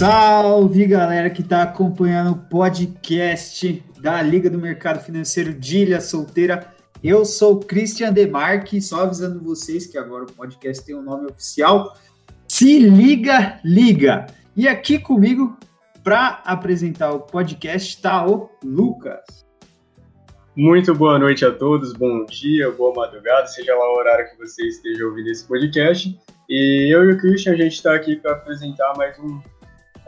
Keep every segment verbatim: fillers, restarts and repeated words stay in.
Salve, galera que está acompanhando o podcast da Liga do Mercado Financeiro de Ilha Solteira. Eu sou o Christian Demarque, só avisando vocês que agora o podcast tem um nome oficial. Se liga, liga! E aqui comigo, para apresentar o podcast, está o Lucas. Muito boa noite a todos, bom dia, boa madrugada, seja lá o horário que você esteja ouvindo esse podcast. E eu e o Christian, a gente está aqui para apresentar mais um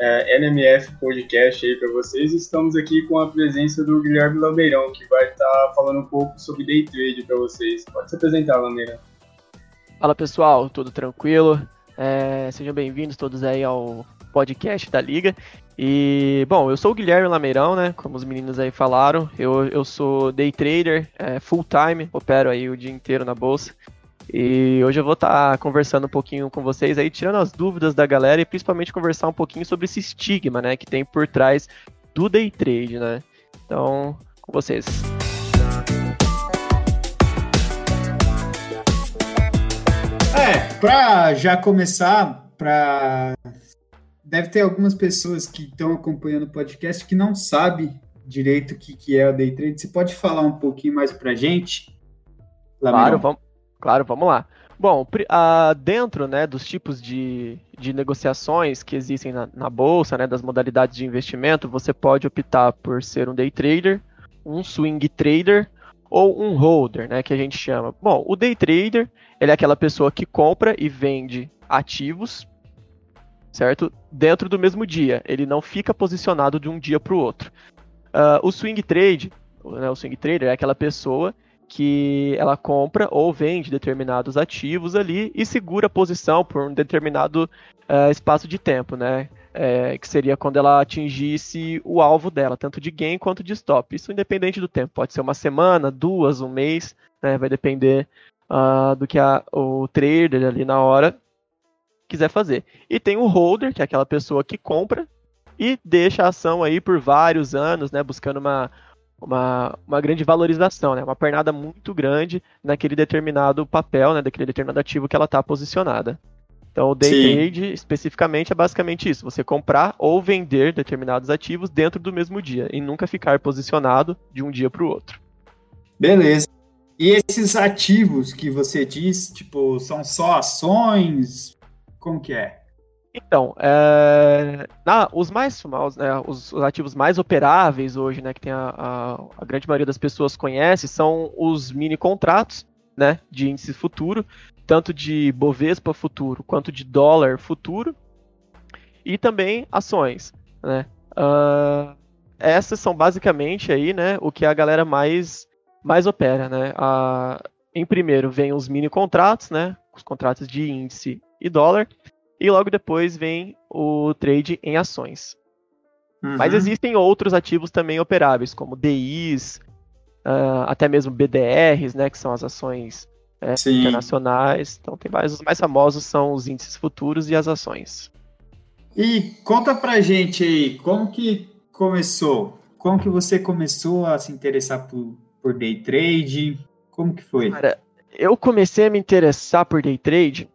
é, N M F Podcast aí para vocês. Estamos aqui com a presença do Guilherme Lameirão, que vai estar tá falando um pouco sobre Day Trade para vocês. Pode se apresentar, Lameirão. Fala, pessoal, tudo tranquilo? É, sejam bem-vindos todos aí ao podcast da Liga. E, bom, eu sou o Guilherme Lameirão, né, como os meninos aí falaram. Eu, eu sou Day Trader, é, full time, opero aí o dia inteiro na bolsa. E hoje eu vou estar conversando um pouquinho com vocês aí, tirando as dúvidas da galera e principalmente conversar um pouquinho sobre esse estigma, né, que tem por trás do Day Trade, né. Então, com vocês. É, pra já começar, pra... deve ter algumas pessoas que estão acompanhando o podcast que não sabem direito o que, que é o Day Trade. Você pode falar um pouquinho mais pra gente? Lameirão? Claro, vamos. Claro, vamos lá. Bom, uh, dentro, né, dos tipos de, de negociações que existem na, na bolsa, né, das modalidades de investimento, você pode optar por ser um day trader, um swing trader ou um holder, né, que a gente chama. Bom, o day trader, ele é aquela pessoa que compra e vende ativos, certo? Dentro do mesmo dia. Ele não fica posicionado de um dia para o outro. Uh, o swing trade, né, o swing trader é aquela pessoa que ela compra ou vende determinados ativos ali e segura a posição por um determinado uh, espaço de tempo, né? É, que seria quando ela atingisse o alvo dela, tanto de gain quanto de stop. Isso independente do tempo, pode ser uma semana, duas, um mês, né? Vai depender uh, do que a, o trader ali na hora quiser fazer. E tem o holder, que é aquela pessoa que compra e deixa a ação aí por vários anos, né? Buscando uma... Uma, uma grande valorização, né? Uma pernada muito grande naquele determinado papel, né? Daquele determinado ativo que ela está posicionada. Então o day trade especificamente é basicamente isso, você comprar ou vender determinados ativos dentro do mesmo dia e nunca ficar posicionado de um dia para o outro. Beleza. E esses ativos que você diz, tipo, são só ações? Como que é? Então, é, na, os mais famosos, né, os, os ativos mais operáveis hoje, né, que tem a, a, a grande maioria das pessoas conhece, são os mini contratos, né, de índice futuro, tanto de Bovespa futuro quanto de dólar futuro, e também ações, né. Uh, essas são basicamente aí, né, o que a galera mais, mais opera, né. A, em primeiro vem os mini contratos, né, os contratos de índice e dólar. E logo depois vem o trade em ações. Uhum. Mas existem outros ativos também operáveis, como D Is, uh, até mesmo B D Rs, né, que são as ações é, internacionais. Então tem vários, os mais famosos são os índices futuros e as ações. E conta pra gente aí, como que começou? Como que você começou a se interessar por, por day trade? Como que foi? Cara, eu comecei a me interessar por day trade...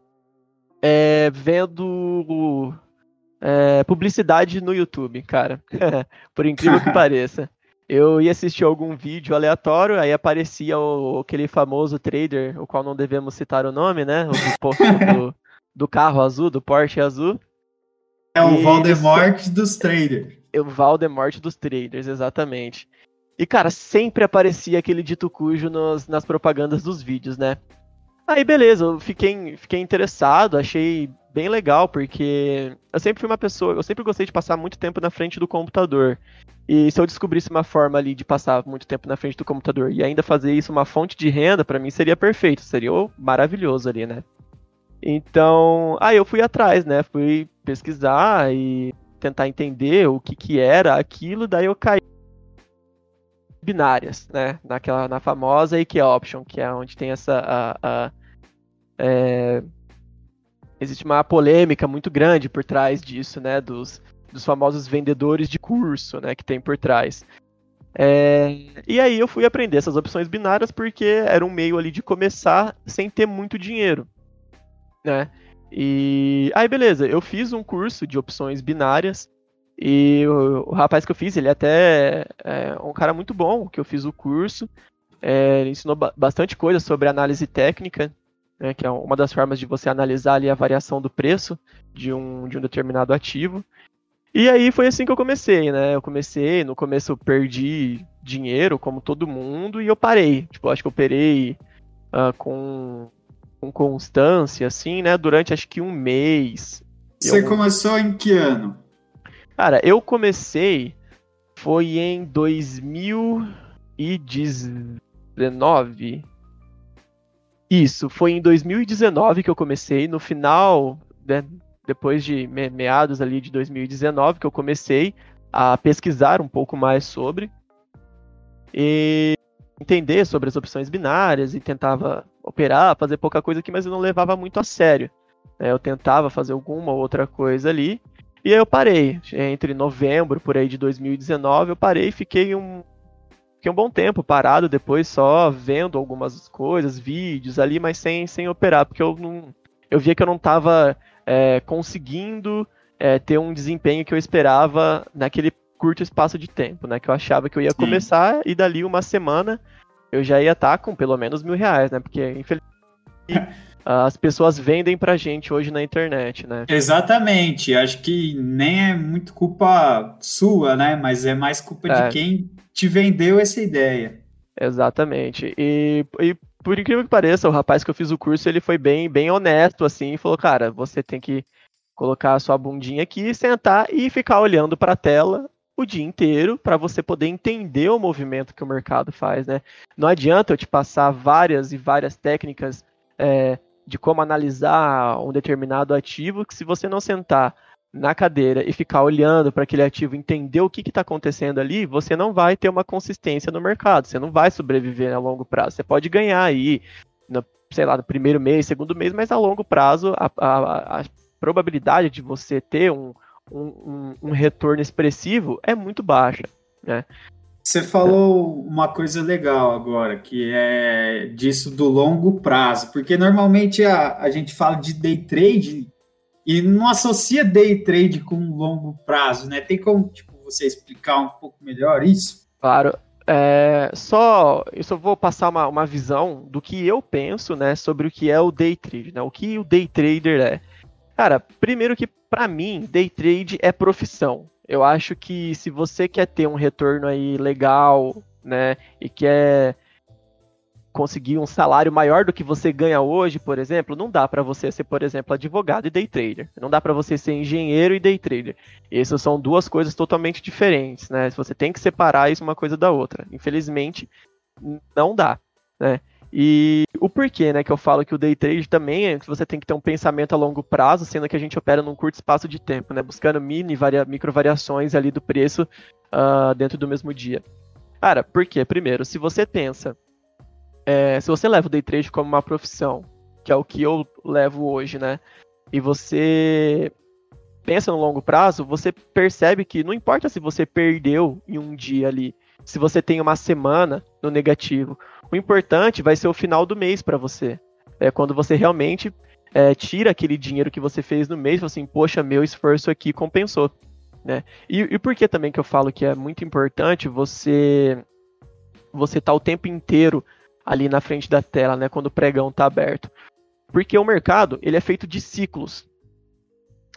É, vendo é, publicidade no YouTube, cara. Por incrível que pareça. Eu ia assistir algum vídeo aleatório, aí aparecia o, aquele famoso trader, o qual não devemos citar o nome, né? O do, do carro azul, do Porsche azul. É o e Voldemort isso, dos traders. É o Voldemort dos traders, exatamente. E, cara, sempre aparecia aquele dito cujo nos, nas propagandas dos vídeos, né? Aí beleza, eu fiquei, fiquei interessado, achei bem legal, porque eu sempre fui uma pessoa, eu sempre gostei de passar muito tempo na frente do computador. E se eu descobrisse uma forma ali de passar muito tempo na frente do computador e ainda fazer isso uma fonte de renda, pra mim seria perfeito, seria maravilhoso ali, né? Então, aí eu fui atrás, né, fui pesquisar e tentar entender o que que era aquilo, daí eu caí. Binárias, né? Naquela, na famosa I Q Option, que é onde tem essa... A, a, é... Existe uma polêmica muito grande por trás disso, né? Dos, dos famosos vendedores de curso, né? Que tem por trás. É... E aí eu fui aprender essas opções binárias porque era um meio ali de começar sem ter muito dinheiro, né? E aí, beleza, eu fiz um curso de opções binárias e o, o rapaz que eu fiz, ele até é um cara muito bom, que eu fiz o curso, é, ele ensinou ba- bastante coisa sobre análise técnica, né, que é uma das formas de você analisar ali a variação do preço de um, de um determinado ativo. E aí foi assim que eu comecei, né? Eu comecei, no começo eu perdi dinheiro, como todo mundo, e eu parei. Tipo, acho que eu operei uh, com, com constância, assim, né? Durante acho que um mês. Você eu... começou em que ano? Cara, eu comecei, foi em dois mil e dezenove. Isso, foi em dois mil e dezenove que eu comecei, no final... né? Depois de meados ali de dois mil e dezenove, que eu comecei a pesquisar um pouco mais sobre e entender sobre as opções binárias e tentava operar, fazer pouca coisa aqui, mas eu não levava muito a sério. Eu tentava fazer alguma outra coisa ali e aí eu parei. Entre novembro, por aí, de dois mil e dezenove, eu parei e fiquei um, fiquei um bom tempo parado, depois só vendo algumas coisas, vídeos ali, mas sem, sem operar, porque eu, não, eu via que eu não estava... É, conseguindo é, ter um desempenho que eu esperava naquele curto espaço de tempo, né? Que eu achava que eu ia começar Sim. e dali uma semana eu já ia estar com pelo menos mil reais, né? Porque infelizmente as pessoas vendem pra gente hoje na internet, né? Exatamente. Acho que nem é muito culpa sua, né? Mas é mais culpa é. de quem te vendeu essa ideia. Exatamente. E... e... por incrível que pareça, o rapaz que eu fiz o curso, ele foi bem, bem honesto, assim, e falou, cara, você tem que colocar a sua bundinha aqui, sentar e ficar olhando para a tela o dia inteiro para você poder entender o movimento que o mercado faz, né? Não adianta eu te passar várias e várias técnicas é, de como analisar um determinado ativo, que se você não sentar na cadeira e ficar olhando para aquele ativo, entender o que está acontecendo ali, você não vai ter uma consistência no mercado, você não vai sobreviver a longo prazo. Você pode ganhar aí, no, sei lá, no primeiro mês, segundo mês, mas a longo prazo a, a, a probabilidade de você ter um, um, um retorno expressivo é muito baixa, né? Você falou uma coisa legal agora, que é disso do longo prazo, porque normalmente a, a gente fala de day trade e não associa day trade com longo prazo, né? Tem como tipo, você explicar um pouco melhor isso? Claro. É, só, eu só vou passar uma, uma visão do que eu penso, né, sobre o que é o day trade, né? O que o day trader é. Cara, primeiro que, para mim, day trade é profissão. Eu acho que se você quer ter um retorno aí legal, né, e quer... conseguir um salário maior do que você ganha hoje, por exemplo, não dá para você ser, por exemplo, advogado e day trader. Não dá para você ser engenheiro e day trader. Essas são duas coisas totalmente diferentes, né? Você tem que separar isso uma coisa da outra. Infelizmente, não dá, né? E o porquê, né, que eu falo que o day trade também é que você tem que ter um pensamento a longo prazo, sendo que a gente opera num curto espaço de tempo, né? Buscando mini varia- micro variações ali do preço uh, dentro do mesmo dia. Cara, por quê? Primeiro, se você pensa É, se você leva o day trade como uma profissão, que é o que eu levo hoje, né? E você pensa no longo prazo, você percebe que não importa se você perdeu em um dia ali, se você tem uma semana no negativo, o importante vai ser o final do mês para você. É quando você realmente é, tira aquele dinheiro que você fez no mês, assim, poxa, meu esforço aqui compensou, né? E, e por que também que eu falo que é muito importante você você tá o tempo inteiro ali na frente da tela, né, quando o pregão está aberto. Porque o mercado, ele é feito de ciclos,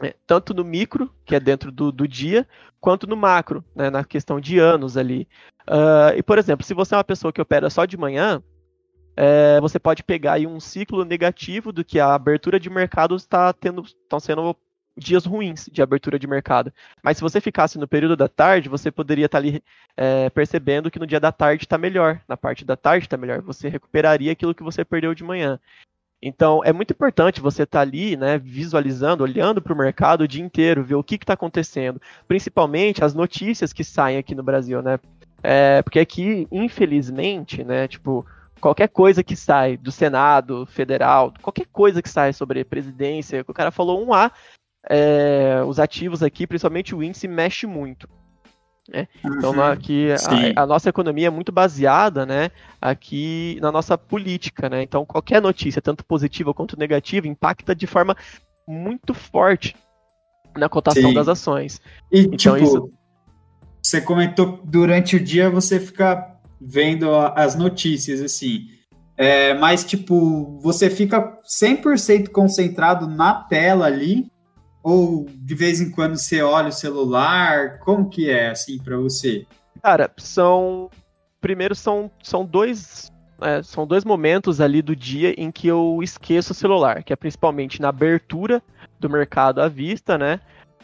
né, tanto no micro, que é dentro do, do dia, quanto no macro, né, na questão de anos ali. Uh, e, por exemplo, se você é uma pessoa que opera só de manhã, é, você pode pegar aí um ciclo negativo do que a abertura de mercado está tendo, estão sendo dias ruins de abertura de mercado. Mas se você ficasse no período da tarde, você poderia estar ali é, percebendo que no dia da tarde está melhor, na parte da tarde está melhor, você recuperaria aquilo que você perdeu de manhã. Então, é muito importante você estar ali, né, visualizando, olhando para o mercado o dia inteiro, ver o que está acontecendo, principalmente as notícias que saem aqui no Brasil, né? É, porque aqui, infelizmente, né, tipo... qualquer coisa que sai do Senado Federal, qualquer coisa que sai sobre presidência, que o cara falou um A, é, os ativos aqui, principalmente o índice, mexe muito, né? Uhum, então aqui a, a nossa economia é muito baseada, né, aqui na nossa política, né? Então qualquer notícia, tanto positiva quanto negativa, impacta de forma muito forte na cotação Sim. das ações. E, então, tipo, isso... você comentou durante o dia você fica vendo as notícias, assim, é, mas, tipo, você fica cem por cento concentrado na tela ali, ou de vez em quando você olha o celular? Como que é, assim, pra você? Cara, são... Primeiro, são, são dois... É, são dois momentos ali do dia em que eu esqueço o celular, que é principalmente na abertura do mercado à vista, né,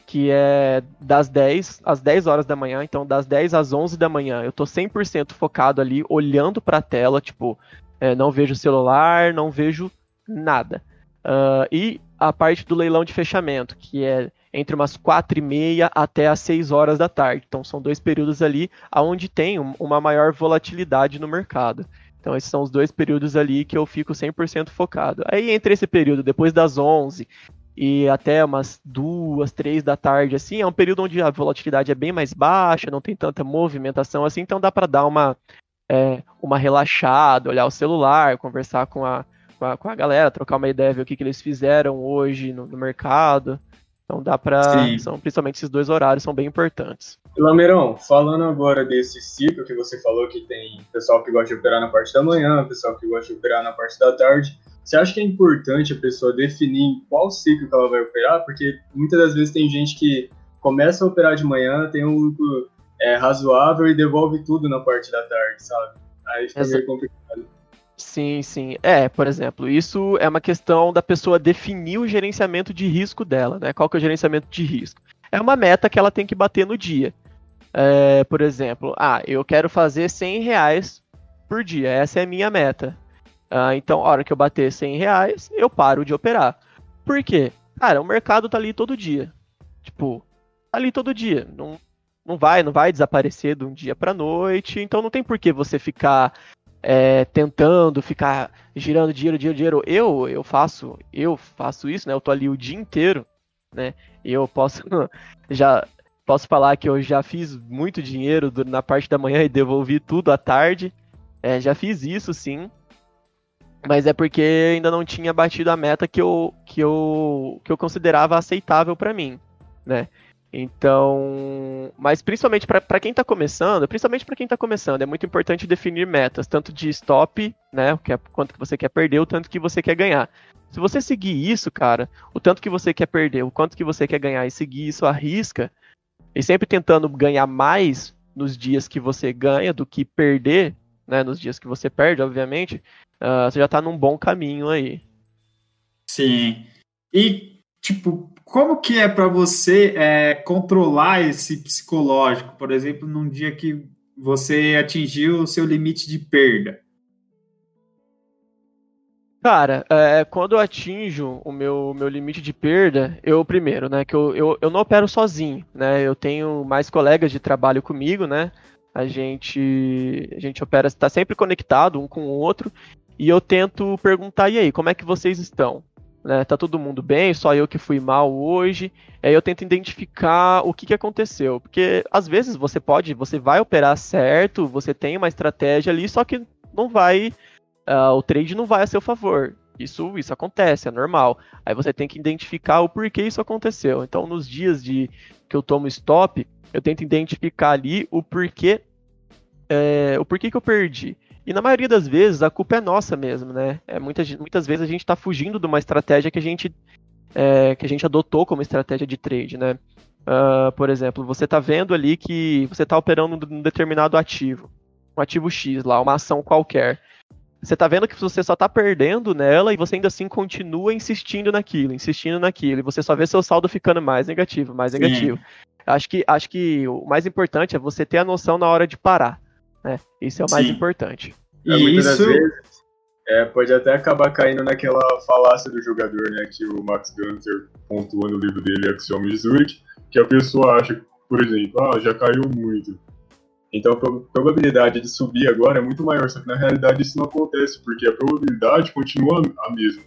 que é das dez às dez horas da manhã, então das dez às onze da manhã, eu tô cem por cento focado ali, olhando pra tela, tipo, é, não vejo celular, não vejo nada. Uh, e a parte do leilão de fechamento, que é entre umas quatro e meia até as seis horas da tarde, então são dois períodos ali onde tem uma maior volatilidade no mercado. Então esses são os dois períodos ali que eu fico cem por cento focado. Aí entre esse período, depois das onze e até umas duas, três da tarde, assim, é um período onde a volatilidade é bem mais baixa, não tem tanta movimentação assim, então dá para dar uma, é, uma relaxada, olhar o celular, conversar com a, com a, com a galera, trocar uma ideia, ver o que, que eles fizeram hoje no, no mercado. Então dá para... Principalmente esses dois horários são bem importantes. Lameirão, falando agora desse ciclo que você falou, que tem pessoal que gosta de operar na parte da manhã, pessoal que gosta de operar na parte da tarde, você acha que é importante a pessoa definir qual ciclo que ela vai operar? Porque muitas das vezes tem gente que começa a operar de manhã, tem um lucro é, razoável e devolve tudo na parte da tarde, sabe? Aí fica Essa... meio complicado. Sim, sim. É, por exemplo, isso é uma questão da pessoa definir o gerenciamento de risco dela, né? Qual que é o gerenciamento de risco? É uma meta que ela tem que bater no dia. É, por exemplo, ah, eu quero fazer cem reais por dia, essa é a minha meta. Ah, então, a hora que eu bater cem reais, eu paro de operar. Por quê? Cara, o mercado tá ali todo dia. Tipo, tá ali todo dia. Não, não vai, não vai desaparecer de um dia pra noite, então não tem por que você ficar... É, tentando ficar girando dinheiro, dinheiro, dinheiro. Eu, eu, faço, eu faço isso, né? Eu tô ali o dia inteiro, né? Eu posso, já, posso falar que eu já fiz muito dinheiro na parte da manhã e devolvi tudo à tarde. É, já fiz isso, sim. Mas é porque ainda não tinha batido a meta que eu, que eu, que eu considerava aceitável pra mim, né? Então, mas principalmente para quem está começando, principalmente para quem está começando, é muito importante definir metas, tanto de stop, né, o que é, quanto que você quer perder, o tanto que você quer ganhar. Se você seguir isso, cara, o tanto que você quer perder, o quanto que você quer ganhar e seguir isso à risca, e sempre tentando ganhar mais nos dias que você ganha do que perder, né, nos dias que você perde, obviamente, uh, você já está num bom caminho aí. Sim. E, tipo... Como que é para você é, controlar esse psicológico, por exemplo, num dia que você atingiu o seu limite de perda? Cara, é, quando eu atinjo o meu, meu limite de perda, eu primeiro, né, que eu, eu, eu não opero sozinho, né, eu tenho mais colegas de trabalho comigo, né, a gente, a gente opera, está sempre conectado um com o outro, e eu tento perguntar, e aí, como é que vocês estão? Né, tá todo mundo bem, só eu que fui mal hoje. Aí eu tento identificar o que, que aconteceu, porque às vezes você pode, você vai operar certo, você tem uma estratégia ali, só que não vai, uh, o trade não vai a seu favor, isso, isso acontece, é normal. Aí você tem que identificar o porquê isso aconteceu. Então nos dias de, que eu tomo stop, eu tento identificar ali o porquê, é, o porquê que eu perdi. E na maioria das vezes a culpa é nossa mesmo, né? É, muitas, muitas vezes a gente está fugindo de uma estratégia que a gente, é, que a gente adotou como estratégia de trade, né? Uh, por exemplo, você está vendo ali que você está operando um determinado ativo, um ativo X lá, uma ação qualquer. Você está vendo que você só está perdendo nela e você ainda assim continua insistindo naquilo, insistindo naquilo. E você só vê seu saldo ficando mais negativo, mais Sim. negativo. Acho que, acho que o mais importante é você ter a noção na hora de parar. É, isso é o mais Sim. importante. É, muitas isso... das vezes é, pode até acabar caindo naquela falácia do jogador, né, que o Max Gunther pontua no livro dele, Axiomas de Zurich, que a pessoa acha, por exemplo, ah, já caiu muito, então a probabilidade de subir agora é muito maior, só que na realidade isso não acontece, porque a probabilidade continua a mesma.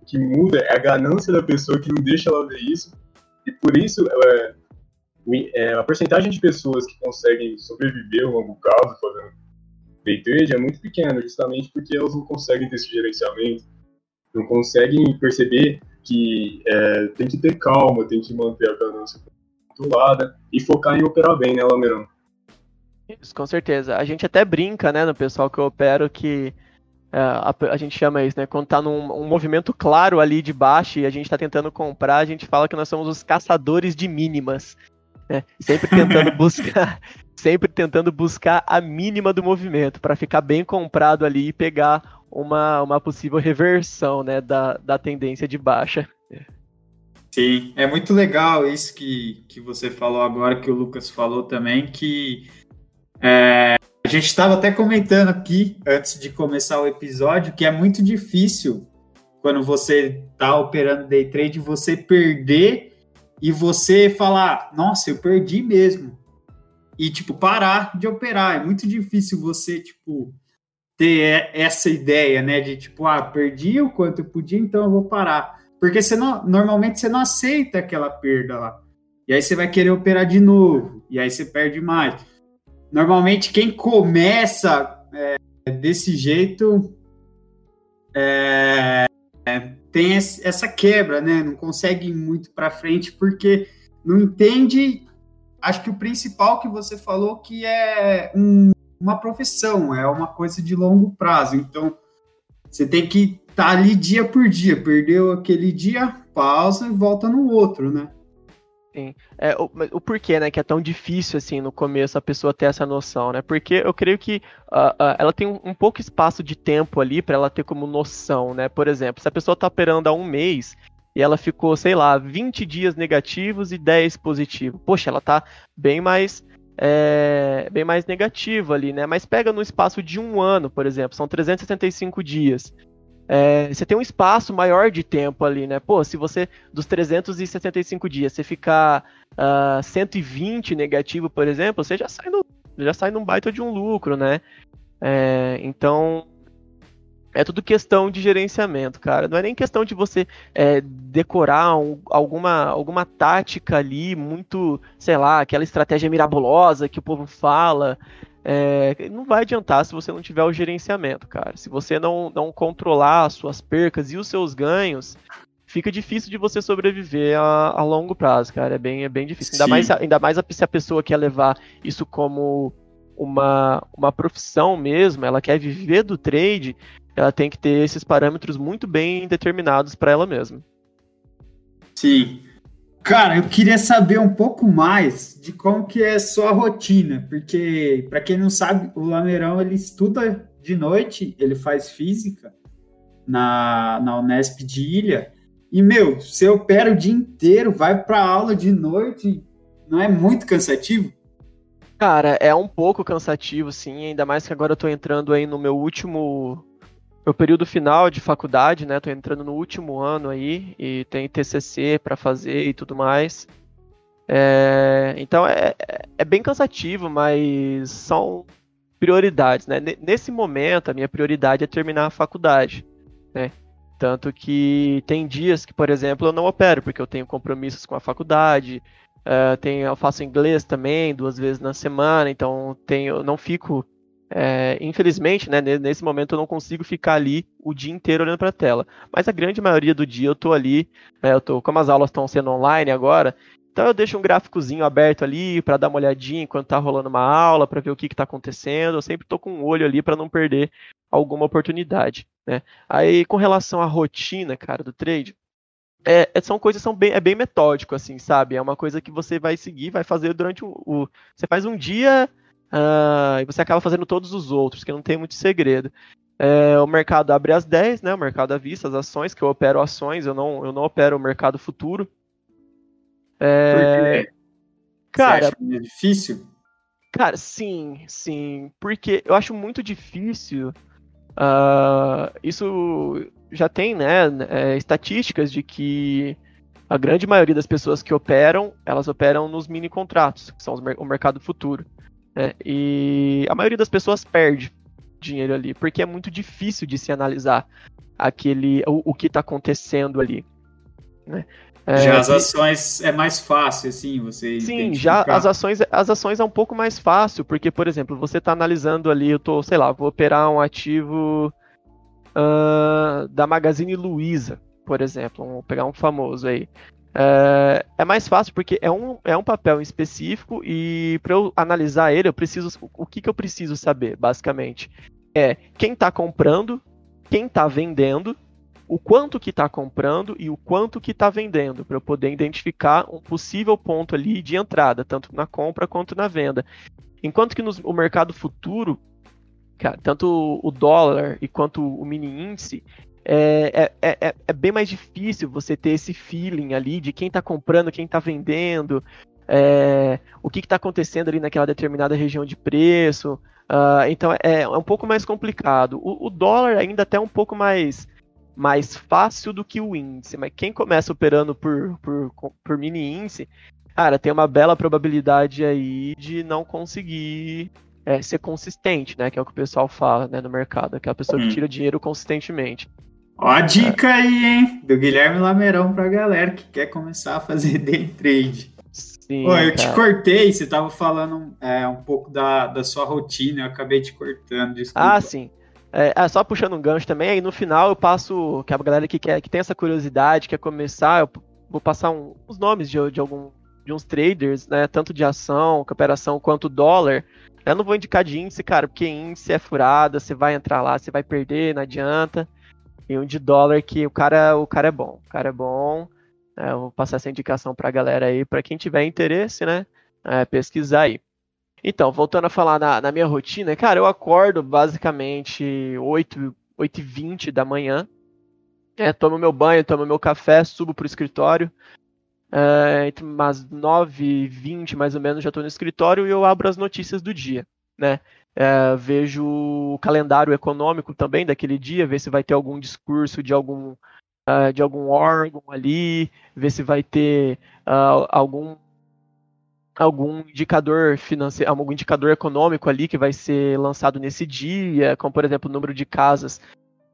O que muda é a ganância da pessoa que não deixa ela ver isso, e por isso ela... É, a porcentagem de pessoas que conseguem sobreviver a longo prazo fazendo day trade é muito pequena, justamente porque elas não conseguem ter esse gerenciamento, não conseguem perceber que é, tem que ter calma, tem que manter a ganância controlada e focar em operar bem, né, Lameirão? Isso, com certeza. A gente até brinca, né, no pessoal que eu opero, que é, a, a gente chama isso, né, quando tá num um movimento claro ali de baixo e a gente tá tentando comprar, a gente fala que nós somos os caçadores de mínimas, né, sempre tentando buscar, sempre tentando buscar a mínima do movimento para ficar bem comprado ali e pegar uma, uma possível reversão, né, da, da tendência de baixa. Sim, é muito legal isso que, que você falou agora, que o Lucas falou também, que É, a gente estava até comentando aqui, antes de começar o episódio, que é muito difícil, quando você está operando day trade, você perder e você falar, nossa, eu perdi mesmo. E, tipo, parar de operar. É muito difícil você, tipo, ter essa ideia, né? De, tipo, ah, perdi o quanto eu podia, então eu vou parar. Porque você não, normalmente você não aceita aquela perda lá. E aí você vai querer operar de novo. E aí você perde mais. Normalmente, quem começa é, desse jeito é, tem essa quebra, né? Não consegue ir muito para frente porque não entende. Acho que o principal que você falou que é um, uma profissão, é uma coisa de longo prazo. Então, você tem que estar ali dia por dia. Perdeu aquele dia, pausa e volta no outro, né? Sim. É, o, o porquê, né, que é tão difícil, assim, no começo a pessoa ter essa noção, né? Porque eu creio que uh, uh, ela tem um, um pouco espaço de tempo ali para ela ter como noção, né? Por exemplo, se a pessoa tá operando há um mês e ela ficou, sei lá, vinte dias negativos e dez positivos. Poxa, ela tá bem mais, é, bem mais negativa ali, né? Mas pega no espaço de um ano, por exemplo, são trezentos e sessenta e cinco dias. É, você tem um espaço maior de tempo ali, né? Pô, se você, dos trezentos e sessenta e cinco dias, você ficar uh, cento e vinte negativo, por exemplo, você já sai, no, já sai num baita de um lucro, né? É, então, é tudo questão de gerenciamento, cara. Não é nem questão de você é, decorar um, alguma, alguma tática ali, muito, sei lá, aquela estratégia miraculosa que o povo fala. É, não vai adiantar se você não tiver o gerenciamento, cara. Se você não, não controlar as suas percas e os seus ganhos, fica difícil de você sobreviver a, a longo prazo, cara. É bem, é bem difícil. Ainda mais, ainda mais se a pessoa quer levar isso como uma, uma profissão mesmo, ela quer viver do trade, ela tem que ter esses parâmetros muito bem determinados para ela mesma. Sim. Cara, eu queria saber um pouco mais de como que é a sua rotina, porque, para quem não sabe, o Lameirão, ele estuda de noite, ele faz física na, na Unesp de Ilha, e, meu, você opera o dia inteiro, vai pra aula de noite, não é muito cansativo? Cara, é um pouco cansativo, sim, ainda mais que agora eu tô entrando aí no meu último... meu período final de faculdade, né, tô entrando no último ano aí, e tem T C C para fazer e tudo mais, é, então é, é bem cansativo, mas são prioridades, né, nesse momento a minha prioridade é terminar a faculdade, né, tanto que tem dias que, por exemplo, eu não opero, porque eu tenho compromissos com a faculdade, uh, tem, eu faço inglês também, duas vezes na semana, então tem, eu não fico... É, infelizmente, né, nesse momento eu não consigo ficar ali o dia inteiro olhando para a tela, mas a grande maioria do dia eu tô ali, né, eu tô, como as aulas estão sendo online agora, então eu deixo um gráficozinho aberto ali para dar uma olhadinha enquanto tá rolando uma aula, para ver o que que tá acontecendo, eu sempre tô com um olho ali para não perder alguma oportunidade, né? Aí, com relação à rotina, cara, do trade, é, são coisas, são bem, é bem metódico, assim, sabe? É uma coisa que você vai seguir, vai fazer durante o... o você faz um dia... Uh, e você acaba fazendo todos os outros, que não tem muito segredo. É, o mercado abre às dez, né? O mercado à vista, as ações, que eu opero ações, eu não, eu não opero o mercado futuro. É, cara, você acha que é difícil? Cara, sim, sim. Porque eu acho muito difícil. Uh, isso já tem, né, é, estatísticas de que a grande maioria das pessoas que operam, elas operam nos mini contratos, que são os, o mercado futuro. É, e a maioria das pessoas perde dinheiro ali, porque é muito difícil de se analisar aquele, o, o que está acontecendo ali, né? É, já as ações é mais fácil, assim, você sim, identificar. Já as ações, as ações é um pouco mais fácil, porque, por exemplo, você está analisando ali, eu tô, sei lá, vou operar um ativo uh, da Magazine Luiza, por exemplo, vamos pegar um famoso aí. É, é mais fácil porque é um, é um papel específico e para eu analisar ele, eu preciso, o que, que eu preciso saber, basicamente? É quem está comprando, quem está vendendo, o quanto que está comprando e o quanto que está vendendo, para eu poder identificar um possível ponto ali de entrada, tanto na compra quanto na venda. Enquanto que no o mercado futuro, cara, tanto o dólar e quanto o mini índice, é, é, é, é bem mais difícil você ter esse feeling ali de quem está comprando, quem está vendendo, é, o que está acontecendo ali naquela determinada região de preço. Uh, então é, é um pouco mais complicado. O, o dólar ainda até é um pouco mais, mais fácil do que o índice, mas quem começa operando por, por, por mini índice, cara, tem uma bela probabilidade aí de não conseguir é, ser consistente, né? Que é o que o pessoal fala, né, no mercado, que é a pessoa hum. que tira dinheiro consistentemente. Ó a dica aí, hein? Do Guilherme Lameirão pra galera que quer começar a fazer day trade. Sim, Ô, eu cara. te cortei, você tava falando é, um pouco da, da sua rotina, eu acabei te cortando, desculpa. Ah, sim. É, é, só puxando um gancho também, aí no final eu passo, que a galera que, quer, que tem essa curiosidade, quer começar, eu vou passar um, uns nomes de, de, algum, de uns traders, né, tanto de ação, cooperação, quanto dólar. Eu não vou indicar de índice, cara, porque índice é furada, você vai entrar lá, você vai perder, não adianta. E um de dólar que o cara, o cara é bom, o cara é bom. É, eu vou passar essa indicação pra galera aí, pra quem tiver interesse, né, é, pesquisar aí. Então, voltando a falar na, na minha rotina, cara, eu acordo basicamente oito e vinte da manhã, é, tomo meu banho, tomo meu café, subo pro escritório, é, entre umas nove e vinte mais ou menos já tô no escritório e eu abro as notícias do dia, né. É, vejo o calendário econômico também daquele dia, ver se vai ter algum discurso de algum, uh, de algum órgão ali, ver se vai ter uh, algum, algum indicador financeiro, algum indicador econômico ali que vai ser lançado nesse dia, como por exemplo o número de casas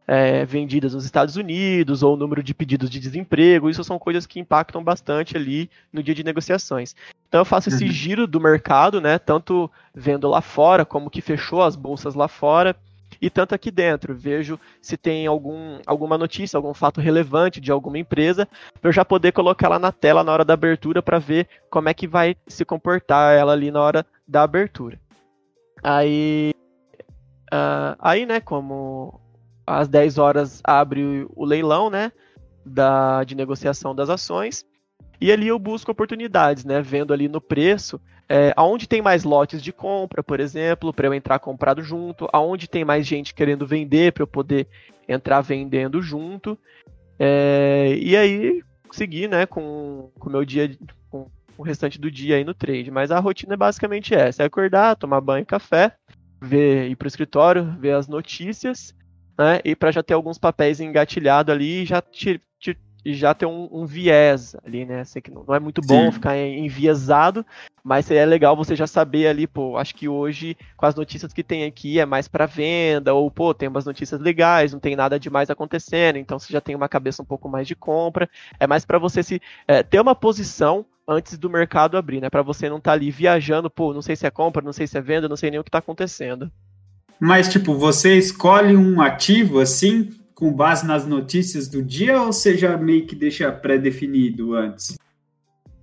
é, vendidas nos Estados Unidos ou o número de pedidos de desemprego. Isso são coisas que impactam bastante ali no dia de negociações. Então eu faço esse giro do mercado, né, tanto vendo lá fora, como que fechou as bolsas lá fora, e tanto aqui dentro. Vejo se tem algum, alguma notícia, algum fato relevante de alguma empresa, para eu já poder colocar ela na tela na hora da abertura para ver como é que vai se comportar ela ali na hora da abertura. Aí, uh, aí né, como às dez horas abre o leilão, né, da, de negociação das ações, e ali eu busco oportunidades, né? Vendo ali no preço, é, aonde tem mais lotes de compra, por exemplo, para eu entrar comprado junto, aonde tem mais gente querendo vender, para eu poder entrar vendendo junto. É, e aí, seguir, né, com o meu dia, com o restante do dia aí no trade. Mas a rotina é basicamente essa: é acordar, tomar banho, café, ver, ir para o escritório, ver as notícias, né? E para já ter alguns papéis engatilhados ali e já tirar. E já ter um, um viés ali, né? Sei que não, não é muito bom Sim. ficar enviesado, mas seria legal você já saber ali, pô, acho que hoje com as notícias que tem aqui é mais para venda, ou pô, tem umas notícias legais, não tem nada demais acontecendo, então você já tem uma cabeça um pouco mais de compra, é mais para você se é, ter uma posição antes do mercado abrir, né? Para você não estar tá ali viajando, pô, não sei se é compra, não sei se é venda, não sei nem o que tá acontecendo. Mas tipo, você escolhe um ativo assim, com base nas notícias do dia, ou você já meio que deixa pré-definido antes?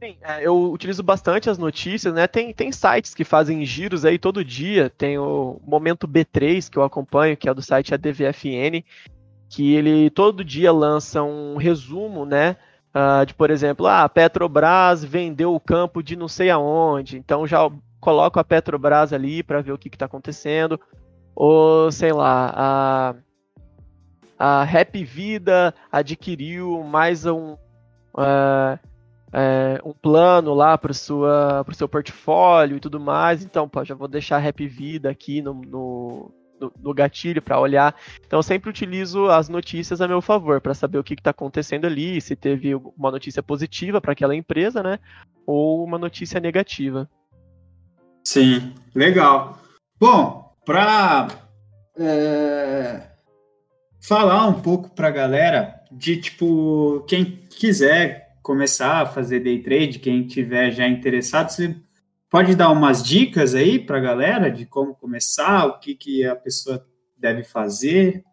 Sim, eu utilizo bastante as notícias, né? Tem, tem sites que fazem giros aí todo dia, tem o Momento B três, que eu acompanho, que é do site A D V F N, que ele todo dia lança um resumo, né? De, por exemplo, ah, a Petrobras vendeu o campo de não sei aonde, então já coloco a Petrobras ali para ver o que que tá acontecendo, ou sei lá, a... A Rap Vida adquiriu mais um, uh, uh, um plano lá para o seu portfólio e tudo mais. Então, pô, já vou deixar a Rap Vida aqui no, no, no, no gatilho para olhar. Então, eu sempre utilizo as notícias a meu favor para saber o que está acontecendo ali, se teve uma notícia positiva para aquela empresa, né, ou uma notícia negativa. Sim, legal. Bom, para... É... falar um pouco para a galera de, tipo, quem quiser começar a fazer day trade, quem tiver já interessado, você pode dar umas dicas aí para a galera de como começar, o que, que a pessoa deve fazer?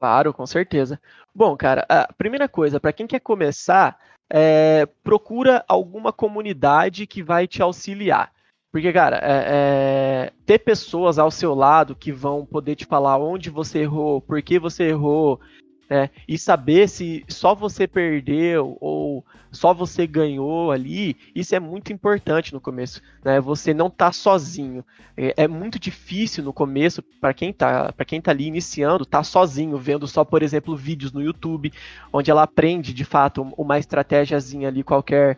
Claro, com certeza. Bom, cara, a primeira coisa, para quem quer começar, é, procura alguma comunidade que vai te auxiliar. Porque, cara, é, é, ter pessoas ao seu lado que vão poder te falar onde você errou, por que você errou, né, e saber se só você perdeu ou só você ganhou ali, isso é muito importante no começo, né? Você não tá sozinho. É, é muito difícil no começo, para quem tá, para quem tá ali iniciando, tá sozinho, vendo só, por exemplo, vídeos no YouTube, onde ela aprende, de fato, uma estratégiazinha ali qualquer,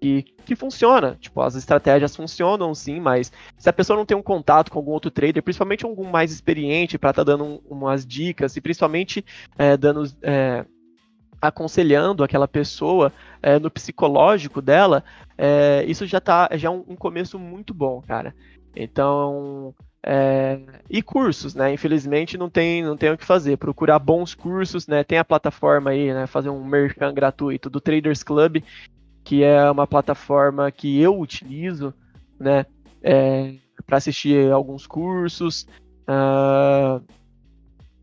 Que, que funciona, tipo, as estratégias funcionam sim, mas se a pessoa não tem um contato com algum outro trader, principalmente algum mais experiente, para estar tá dando um, umas dicas e principalmente é, dando, é, aconselhando aquela pessoa é, no psicológico dela, é, isso já tá já é um, um começo muito bom, cara. Então, é, e cursos, né, infelizmente não tem, não tem o que fazer, procurar bons cursos, né, tem a plataforma aí, né, fazer um merchan gratuito do Traders Club, que é uma plataforma que eu utilizo, né, é, para assistir alguns cursos, uh,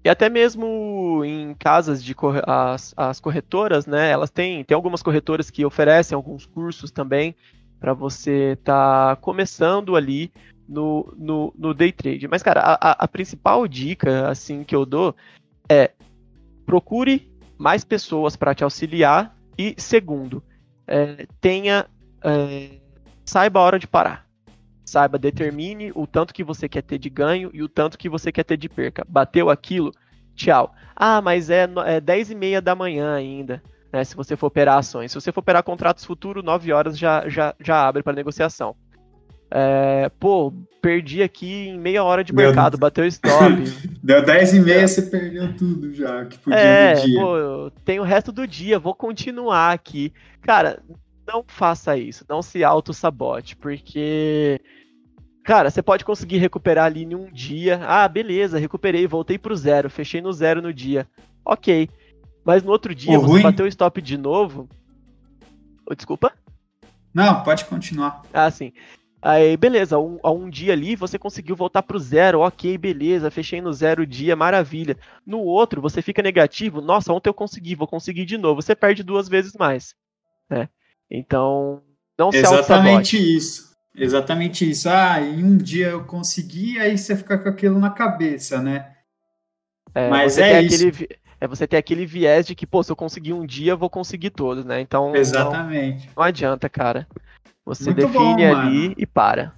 e até mesmo em casas de corre- as, as corretoras, né, elas têm, tem algumas corretoras que oferecem alguns cursos também para você estar tá começando ali no, no, no day trade. Mas, cara, a, a principal dica assim que eu dou é procure mais pessoas para te auxiliar e, segundo, É, tenha, é, saiba a hora de parar, saiba, determine o tanto que você quer ter de ganho e o tanto que você quer ter de perca. Bateu aquilo, tchau. Ah, mas é, é dez e meia da manhã ainda, né, se você for operar ações. Se você for operar contratos futuros, nove horas já, já, já abre para negociação. É, pô, perdi aqui em meia hora de Meu mercado, Deus. Bateu stop. Deu dez e meia, você perdeu tudo já que podia é, no dia. Pô, tem o resto do dia, vou continuar aqui. Cara, não faça isso, não se auto-sabote, porque, cara, você pode conseguir recuperar ali em um dia. Ah, beleza, recuperei, voltei pro zero, fechei no zero no dia. Ok, mas no outro dia, pô, você ruim? Bateu stop de novo. Oh, desculpa? Não, pode continuar. Ah, sim. Aí, beleza, um, um dia ali você conseguiu voltar pro zero, ok, beleza, fechei no zero dia, maravilha. No outro, você fica negativo, nossa, ontem eu consegui, vou conseguir de novo. Você perde duas vezes mais, né? Então, não se auto-sabote. Exatamente isso, exatamente isso. Ah, em um dia eu consegui, aí você fica com aquilo na cabeça, né? É, Mas é isso. Aquele, é você ter aquele viés de que, pô, se eu conseguir um dia, eu vou conseguir todos, né? Então, exatamente. Não, não adianta, cara. Você Muito define bom, ali mano. E para.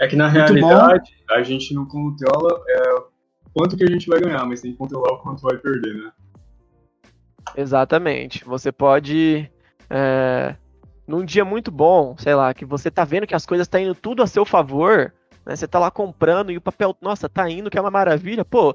É que na Muito realidade, bom. A gente não controla é, quanto que a gente vai ganhar, mas tem que controlar o quanto vai perder, né? Exatamente. Você pode, é, num dia muito bom, sei lá, que você tá vendo que as coisas tá indo tudo a seu favor, né? Você tá lá comprando e o papel, nossa, tá indo, que é uma maravilha. Pô,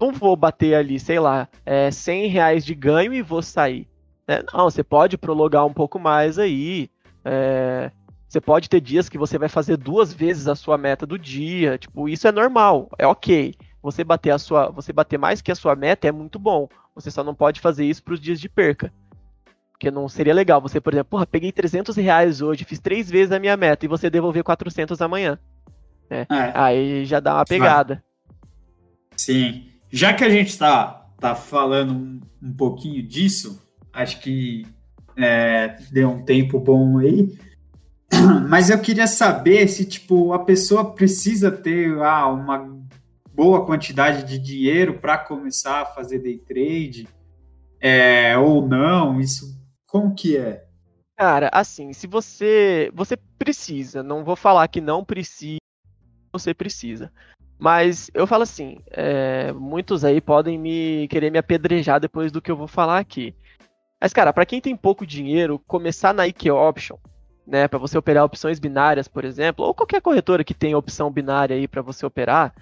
não vou bater ali, sei lá, é, cem reais de ganho e vou sair. Né? Não, você pode prolongar um pouco mais aí, é... Você pode ter dias que você vai fazer duas vezes a sua meta do dia, tipo, isso é normal, é ok. Você bater a sua, você bater mais que a sua meta é muito bom. Você só não pode fazer isso para os dias de perca, porque não seria legal. Você, por exemplo, porra, peguei trezentos reais hoje, fiz três vezes a minha meta e você devolver quatrocentos amanhã. Né? É. Aí já dá uma pegada. Sim. Já que a gente tá, tá falando um, um pouquinho disso, acho que é, deu um tempo bom aí. Mas eu queria saber se, tipo, a pessoa precisa ter ah, uma boa quantidade de dinheiro para começar a fazer day trade, é, ou não, isso, como que é? Cara, assim, se você, você precisa, não vou falar que não precisa, você precisa, mas eu falo assim, é, muitos aí podem me querer me apedrejar depois do que eu vou falar aqui, mas, cara, para quem tem pouco dinheiro, começar na I Q Option, né, para você operar opções binárias, por exemplo, ou qualquer corretora que tenha opção binária aí para você operar,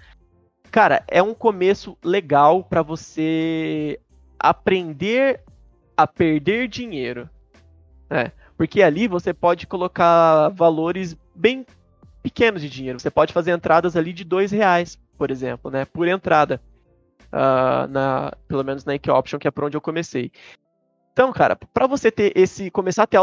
cara, é um começo legal para você aprender a perder dinheiro, né? Porque ali você pode colocar valores bem pequenos de dinheiro. Você pode fazer entradas ali de dois reais, por exemplo, né, por entrada, uh, na, pelo menos na I Q Option, que é por onde eu comecei. Então, cara, para você ter esse começar a ter,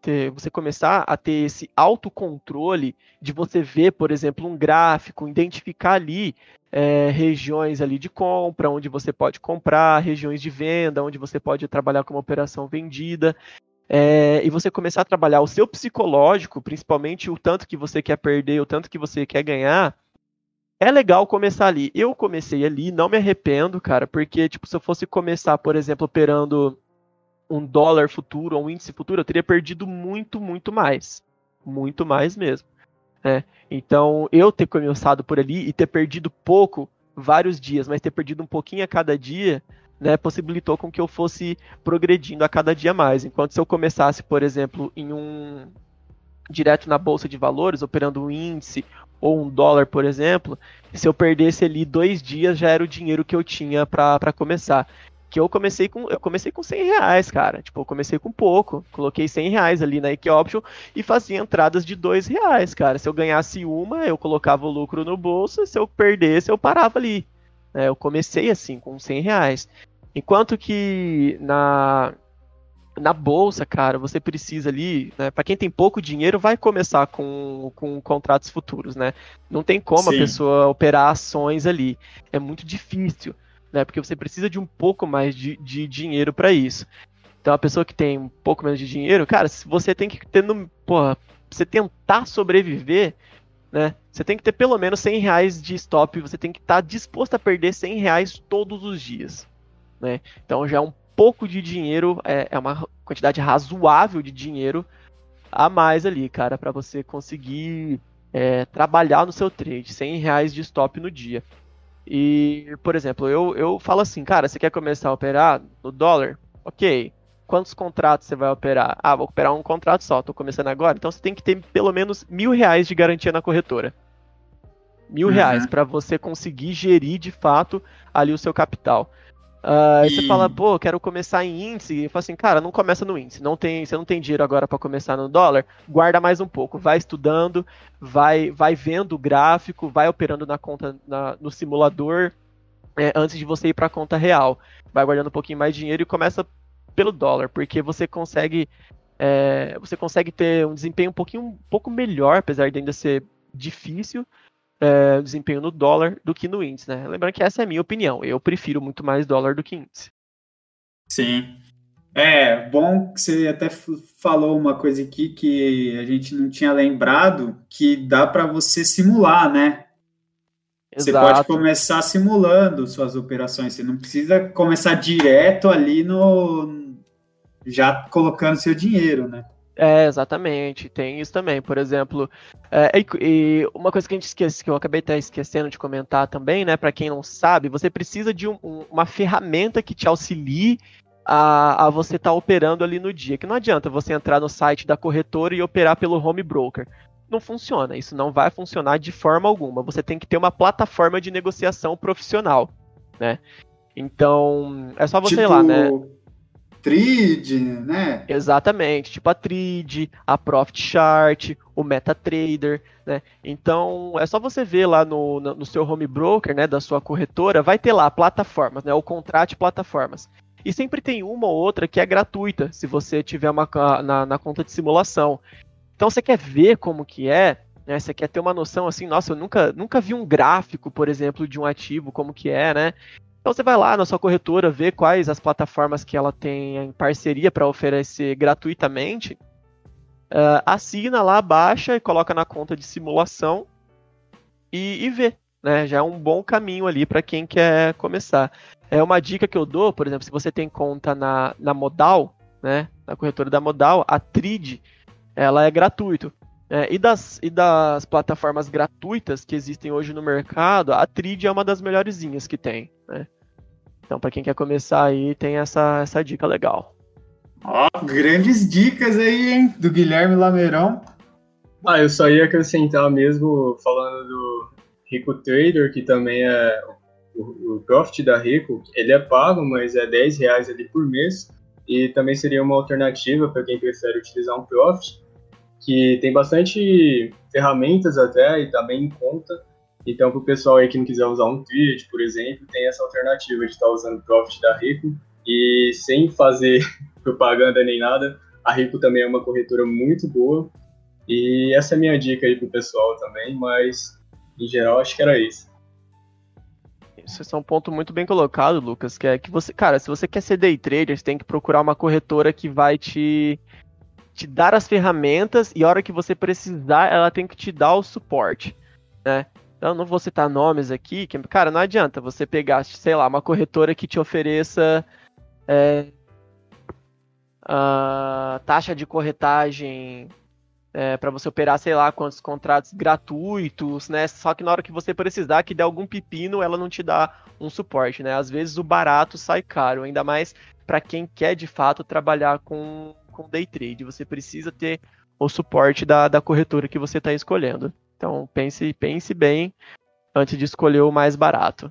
ter você começar a ter esse autocontrole de você ver, por exemplo, um gráfico, identificar ali é, regiões ali de compra, onde você pode comprar, regiões de venda, onde você pode trabalhar com uma operação vendida. É, e você começar a trabalhar o seu psicológico, principalmente o tanto que você quer perder, o tanto que você quer ganhar, é legal começar ali. Eu comecei ali, não me arrependo, cara, porque tipo, se eu fosse começar, por exemplo, operando um dólar futuro ou um índice futuro, eu teria perdido muito, muito mais. Muito mais mesmo. Né? Então, eu ter começado por ali e ter perdido pouco vários dias, mas ter perdido um pouquinho a cada dia... Né, possibilitou com que eu fosse progredindo a cada dia mais. Enquanto se eu começasse, por exemplo, em um direto na bolsa de valores, operando um índice ou um dólar, por exemplo, se eu perdesse ali dois dias, já era o dinheiro que eu tinha para começar. Que eu comecei com eu comecei com cem reais, cara. Tipo, eu comecei com pouco, coloquei cem reais ali na I Q Option e fazia entradas de dois reais, cara. Se eu ganhasse uma, eu colocava o lucro no bolso, se eu perdesse, eu parava ali. É, eu comecei assim, com cem reais. Enquanto que na, na bolsa, cara, você precisa ali, né, para quem tem pouco dinheiro, vai começar com, com contratos futuros, né? Não tem como Sim. a pessoa operar ações ali. É muito difícil, né? Porque você precisa de um pouco mais de, de dinheiro para isso. Então, a pessoa que tem um pouco menos de dinheiro, cara, você tem que ter, no, porra, você tentar sobreviver, né? Você tem que ter pelo menos cem reais de stop, você tem que estar tá disposto a perder cem reais todos os dias. Né? Então já é um pouco de dinheiro, é, é uma quantidade razoável de dinheiro a mais ali, cara, para você conseguir é, trabalhar no seu trade, cem reais de stop no dia. E, por exemplo, eu, eu falo assim, cara, você quer começar a operar no dólar? Ok, quantos contratos você vai operar? Ah, vou operar um contrato só, tô começando agora, então você tem que ter pelo menos mil reais de garantia na corretora. Mil uhum. reais, para você conseguir gerir de fato ali o seu capital. Uh, e... Aí você fala, pô, quero começar em índice. Eu falo assim, cara, não começa no índice, não tem, você não tem dinheiro agora para começar no dólar, guarda mais um pouco, vai estudando, vai, vai vendo o gráfico, vai operando na conta na, no simulador é, antes de você ir para a conta real. Vai guardando um pouquinho mais de dinheiro e começa pelo dólar, porque você consegue é, você consegue ter um desempenho um pouquinho um pouco melhor, apesar de ainda ser difícil. É, desempenho no dólar do que no índice, né? Lembrando que essa é a minha opinião. Eu prefiro muito mais dólar do que índice. Sim. É, bom que você até falou uma coisa aqui que a gente não tinha lembrado, que dá para você simular, né? Exato. Você pode começar simulando suas operações. Você não precisa começar direto ali no... já colocando seu dinheiro, né? É, exatamente, tem isso também, por exemplo, é, e uma coisa que a gente esquece, que eu acabei até esquecendo de comentar também, né, para quem não sabe, você precisa de um, uma ferramenta que te auxilie a, a você estar tá operando ali no dia, que não adianta você entrar no site da corretora e operar pelo home broker, não funciona, isso não vai funcionar de forma alguma, você tem que ter uma plataforma de negociação profissional, né, então é só você tipo... ir lá, né. Trid, né? Exatamente, tipo a Trid, a Profit Chart, o MetaTrader, né? Então, é só você ver lá no, no, no seu home broker, né, da sua corretora, vai ter lá plataformas, né, o contrato de plataformas. E sempre tem uma ou outra que é gratuita, se você tiver uma na, na conta de simulação. Então, você quer ver como que é, né? Você quer ter uma noção assim, nossa, eu nunca, nunca vi um gráfico, por exemplo, de um ativo, como que é, né? Então você vai lá na sua corretora, vê quais as plataformas que ela tem em parceria para oferecer gratuitamente, uh, assina lá, baixa e coloca na conta de simulação e, e vê. Né? Já é um bom caminho ali para quem quer começar. É uma dica que eu dou, por exemplo, se você tem conta na, na Modal, né? Na corretora da Modal, a Trid, ela é gratuita. É, e, das, e das plataformas gratuitas que existem hoje no mercado, a Trid é uma das melhorzinhas que tem. Né? Então, para quem quer começar aí, tem essa, essa dica legal. Ó, oh, grandes dicas aí, hein? Do Guilherme Lameirão. Ah, eu só ia acrescentar mesmo, falando do Rico Trader, que também é o, o Profit da Rico. Ele é pago, mas é dez reais ali por mês. E também seria uma alternativa para quem prefere utilizar um Profit, que tem bastante ferramentas até e tá bem em conta. Então, para o pessoal aí que não quiser usar um Trid, por exemplo, tem essa alternativa de estar tá usando o Profit da Rico e sem fazer propaganda nem nada. A Rico também é uma corretora muito boa. E essa é a minha dica aí pro pessoal também, mas em geral acho que era isso. Esse é um ponto muito bem colocado, Lucas, que é que você, cara, se você quer ser day trader, você tem que procurar uma corretora que vai te, te dar as ferramentas e a hora que você precisar, ela tem que te dar o suporte, né? Então, não vou citar nomes aqui, que, cara, não adianta você pegar, sei lá, uma corretora que te ofereça é, a taxa de corretagem... É, para você operar, sei lá, quantos contratos gratuitos, né? Só que na hora que você precisar, que der algum pepino, ela não te dá um suporte, né? Às vezes o barato sai caro, ainda mais para quem quer, de fato, trabalhar com, com day trade. Você precisa ter o suporte da, da corretora que você está escolhendo. Então, pense, pense bem antes de escolher o mais barato.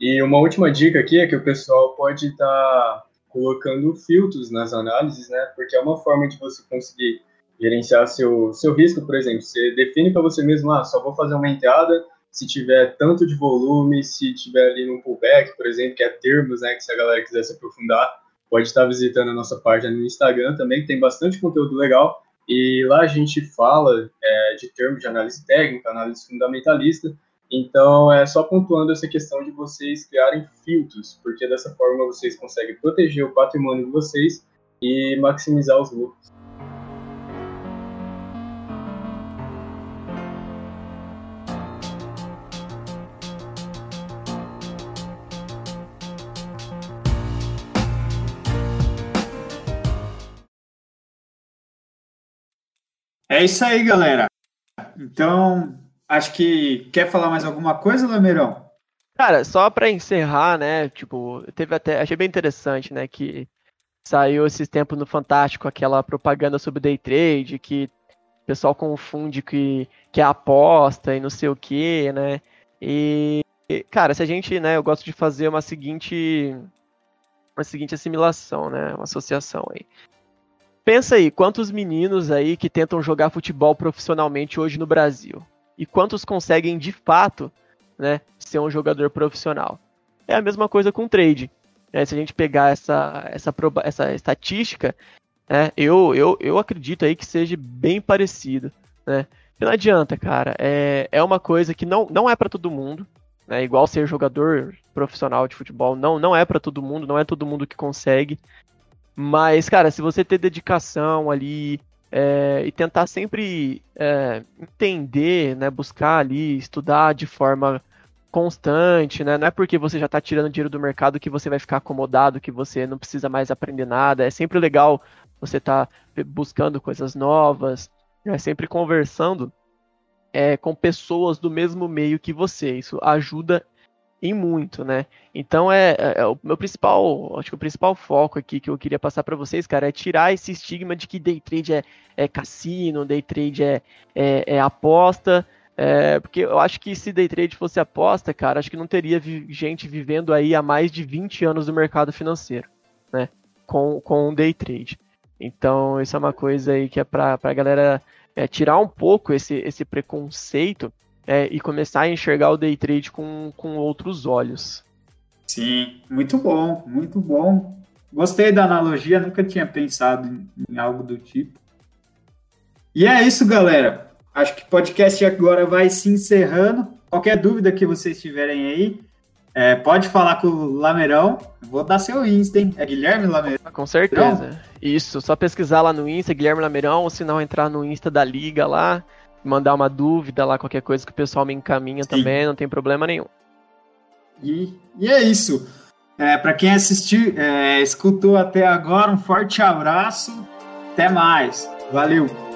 E uma última dica aqui é que o pessoal pode estar tá colocando filtros nas análises, né? Porque é uma forma de você conseguir gerenciar seu, seu risco, por exemplo. Você define para você mesmo, ah, só vou fazer uma entrada se tiver tanto de volume, se tiver ali num pullback, por exemplo, que é termos, né, que se a galera quiser se aprofundar, pode estar visitando a nossa página no Instagram também, que tem bastante conteúdo legal, e lá a gente fala é, de termos de análise técnica, análise fundamentalista, então é só pontuando essa questão de vocês criarem filtros, porque dessa forma vocês conseguem proteger o patrimônio de vocês e maximizar os lucros. É isso aí, galera. Então, acho que... Quer falar mais alguma coisa, Lameirão? Cara, só para encerrar, né? Tipo, teve até... Achei bem interessante, né? Que saiu esses tempos no Fantástico aquela propaganda sobre day trade, que o pessoal confunde que, que é aposta e não sei o quê, né? E, cara, se a gente... né? Eu gosto de fazer uma seguinte... Uma seguinte assimilação, né? Uma associação aí. Pensa aí, quantos meninos aí que tentam jogar futebol profissionalmente hoje no Brasil? E quantos conseguem, de fato, né, ser um jogador profissional? É a mesma coisa com trade. Né? Se a gente pegar essa, essa, essa estatística, né, eu, eu, eu acredito aí que seja bem parecido. Né? Não adianta, cara. É, é uma coisa que não, não é para todo mundo. Né? Igual ser jogador profissional de futebol. Não, não é para todo mundo. Não é todo mundo que consegue. Mas, cara, se você ter dedicação ali é, e tentar sempre é, entender, né, buscar ali, estudar de forma constante, né, não é porque você já está tirando dinheiro do mercado que você vai ficar acomodado, que você não precisa mais aprender nada. É sempre legal você estar tá buscando coisas novas, né, sempre conversando é, com pessoas do mesmo meio que você. Isso ajuda e muito, né? Então é, é, é o meu principal, acho que o principal foco aqui que eu queria passar para vocês, cara, é tirar esse estigma de que day trade é, é cassino, day trade é, é, é aposta, é, porque eu acho que se day trade fosse aposta, cara, acho que não teria vi- gente vivendo aí há mais de vinte anos no mercado financeiro, né? Com, com um day trade. Então isso é uma coisa aí que é para a galera é, tirar um pouco esse, esse preconceito. É, e começar a enxergar o day trade com, com outros olhos. Sim, muito bom, muito bom. Gostei da analogia, nunca tinha pensado em, em algo do tipo. E é isso, galera. Acho que o podcast agora vai se encerrando. Qualquer dúvida que vocês tiverem aí, é, pode falar com o Lameirão. Vou dar seu Insta, hein? É Guilherme Lameirão? Com certeza. Não? Isso, só pesquisar lá no Insta, Guilherme Lameirão, ou se não, entrar no Insta da Liga lá. Mandar uma dúvida lá, qualquer coisa que o pessoal me encaminha. Sim. Também, não tem problema nenhum. E, e é isso. É, para quem assistiu, é, escutou até agora, um forte abraço. Até mais. Valeu.